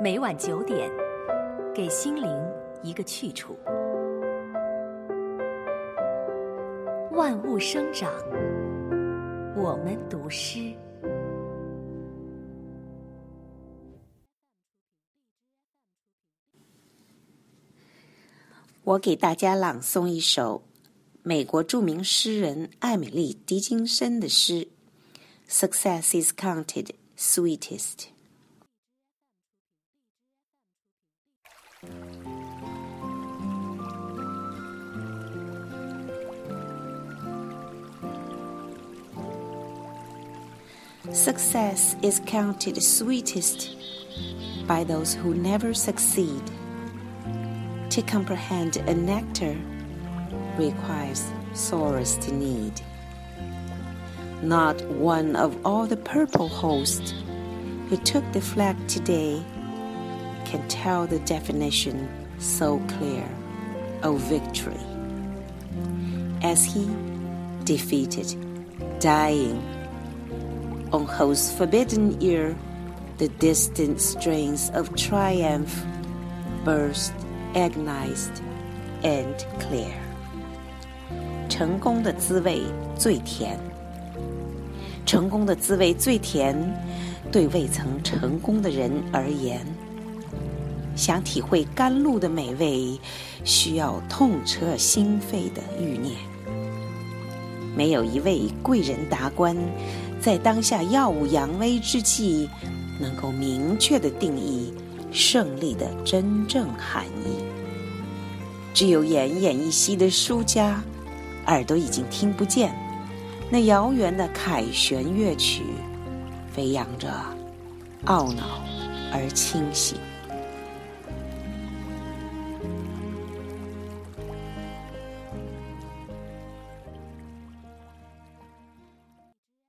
每晚9点，给心灵一个去处。万物生长，我们读诗。我给大家朗诵一首美国著名诗人艾米丽·狄金森的诗 Success is counted sweetest。 Success is counted sweetest by those who never succeed. To comprehend a nectar requires sorest need. Not one of all the purple host who took the flag today can tell the definition so clear of victory as he defeated dying on whose forbidden ear the distant strains of triumph burst agonized and clear. 成功的滋味最甜，成功的滋味最甜，对未曾成功的人而言，想体会甘露的美味，需要痛彻心扉的欲念。没有一位贵人达官，在当下耀武扬威之际，能够明确地定义胜利的真正含义。只有奄奄一息的输家，耳朵已经听不见那遥远的凯旋乐曲，飞扬着懊恼而清醒。